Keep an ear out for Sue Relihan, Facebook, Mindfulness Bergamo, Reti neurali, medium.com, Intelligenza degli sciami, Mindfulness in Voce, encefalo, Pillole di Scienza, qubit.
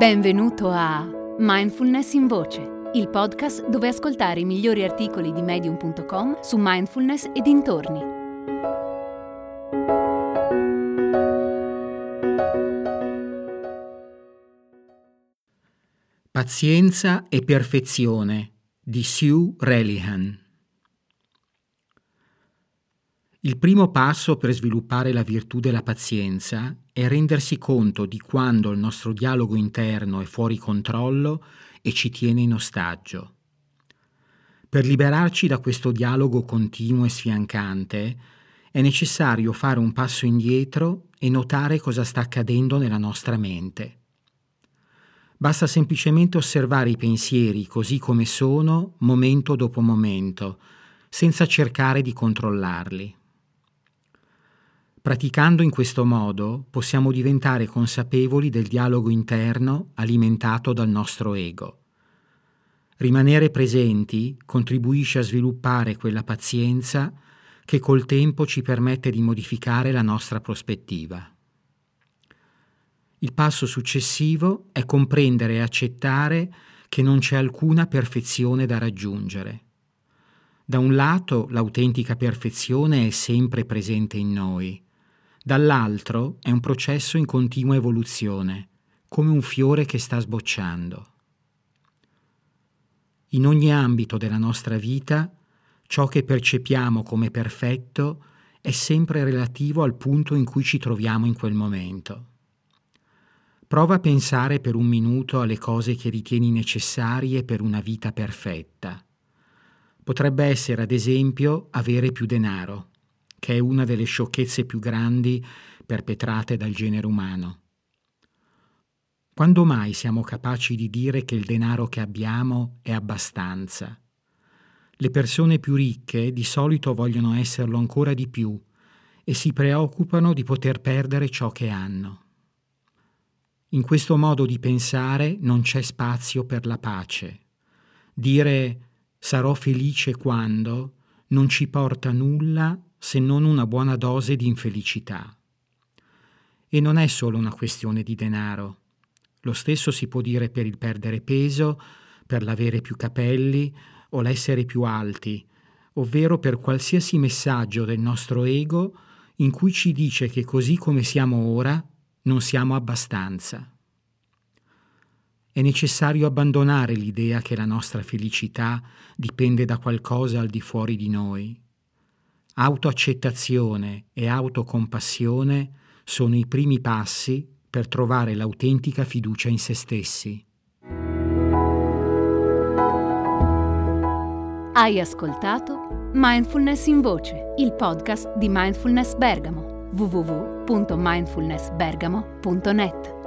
Benvenuto a Mindfulness in Voce, il podcast dove ascoltare i migliori articoli di medium.com su mindfulness e dintorni. Pazienza e perfezione di Sue Relihan. Il primo passo per sviluppare la virtù della pazienza è rendersi conto di quando il nostro dialogo interno è fuori controllo e ci tiene in ostaggio. Per liberarci da questo dialogo continuo e sfiancante, è necessario fare un passo indietro e notare cosa sta accadendo nella nostra mente. Basta semplicemente osservare i pensieri così come sono, momento dopo momento, senza cercare di controllarli. Praticando in questo modo possiamo diventare consapevoli del dialogo interno alimentato dal nostro ego. Rimanere presenti contribuisce a sviluppare quella pazienza che col tempo ci permette di modificare la nostra prospettiva. Il passo successivo è comprendere e accettare che non c'è alcuna perfezione da raggiungere. Da un lato, l'autentica perfezione è sempre presente in noi. Dall'altro è un processo in continua evoluzione, come un fiore che sta sbocciando. In ogni ambito della nostra vita, ciò che percepiamo come perfetto è sempre relativo al punto in cui ci troviamo in quel momento. Prova a pensare per un minuto alle cose che ritieni necessarie per una vita perfetta. Potrebbe essere, ad esempio, avere più denaro, che è una delle sciocchezze più grandi perpetrate dal genere umano. Quando mai siamo capaci di dire che il denaro che abbiamo è abbastanza? Le persone più ricche di solito vogliono esserlo ancora di più e si preoccupano di poter perdere ciò che hanno. In questo modo di pensare non c'è spazio per la pace. Dire «sarò felice quando» non ci porta nulla se non una buona dose di infelicità. E non è solo una questione di denaro. Lo stesso si può dire per il perdere peso, per l'avere più capelli o l'essere più alti, ovvero per qualsiasi messaggio del nostro ego in cui ci dice che così come siamo ora non siamo abbastanza. È necessario abbandonare l'idea che la nostra felicità dipende da qualcosa al di fuori di noi. Autoaccettazione e autocompassione sono i primi passi per trovare l'autentica fiducia in se stessi. Hai ascoltato Mindfulness in Voce, il podcast di Mindfulness Bergamo, www.mindfulnessbergamo.net.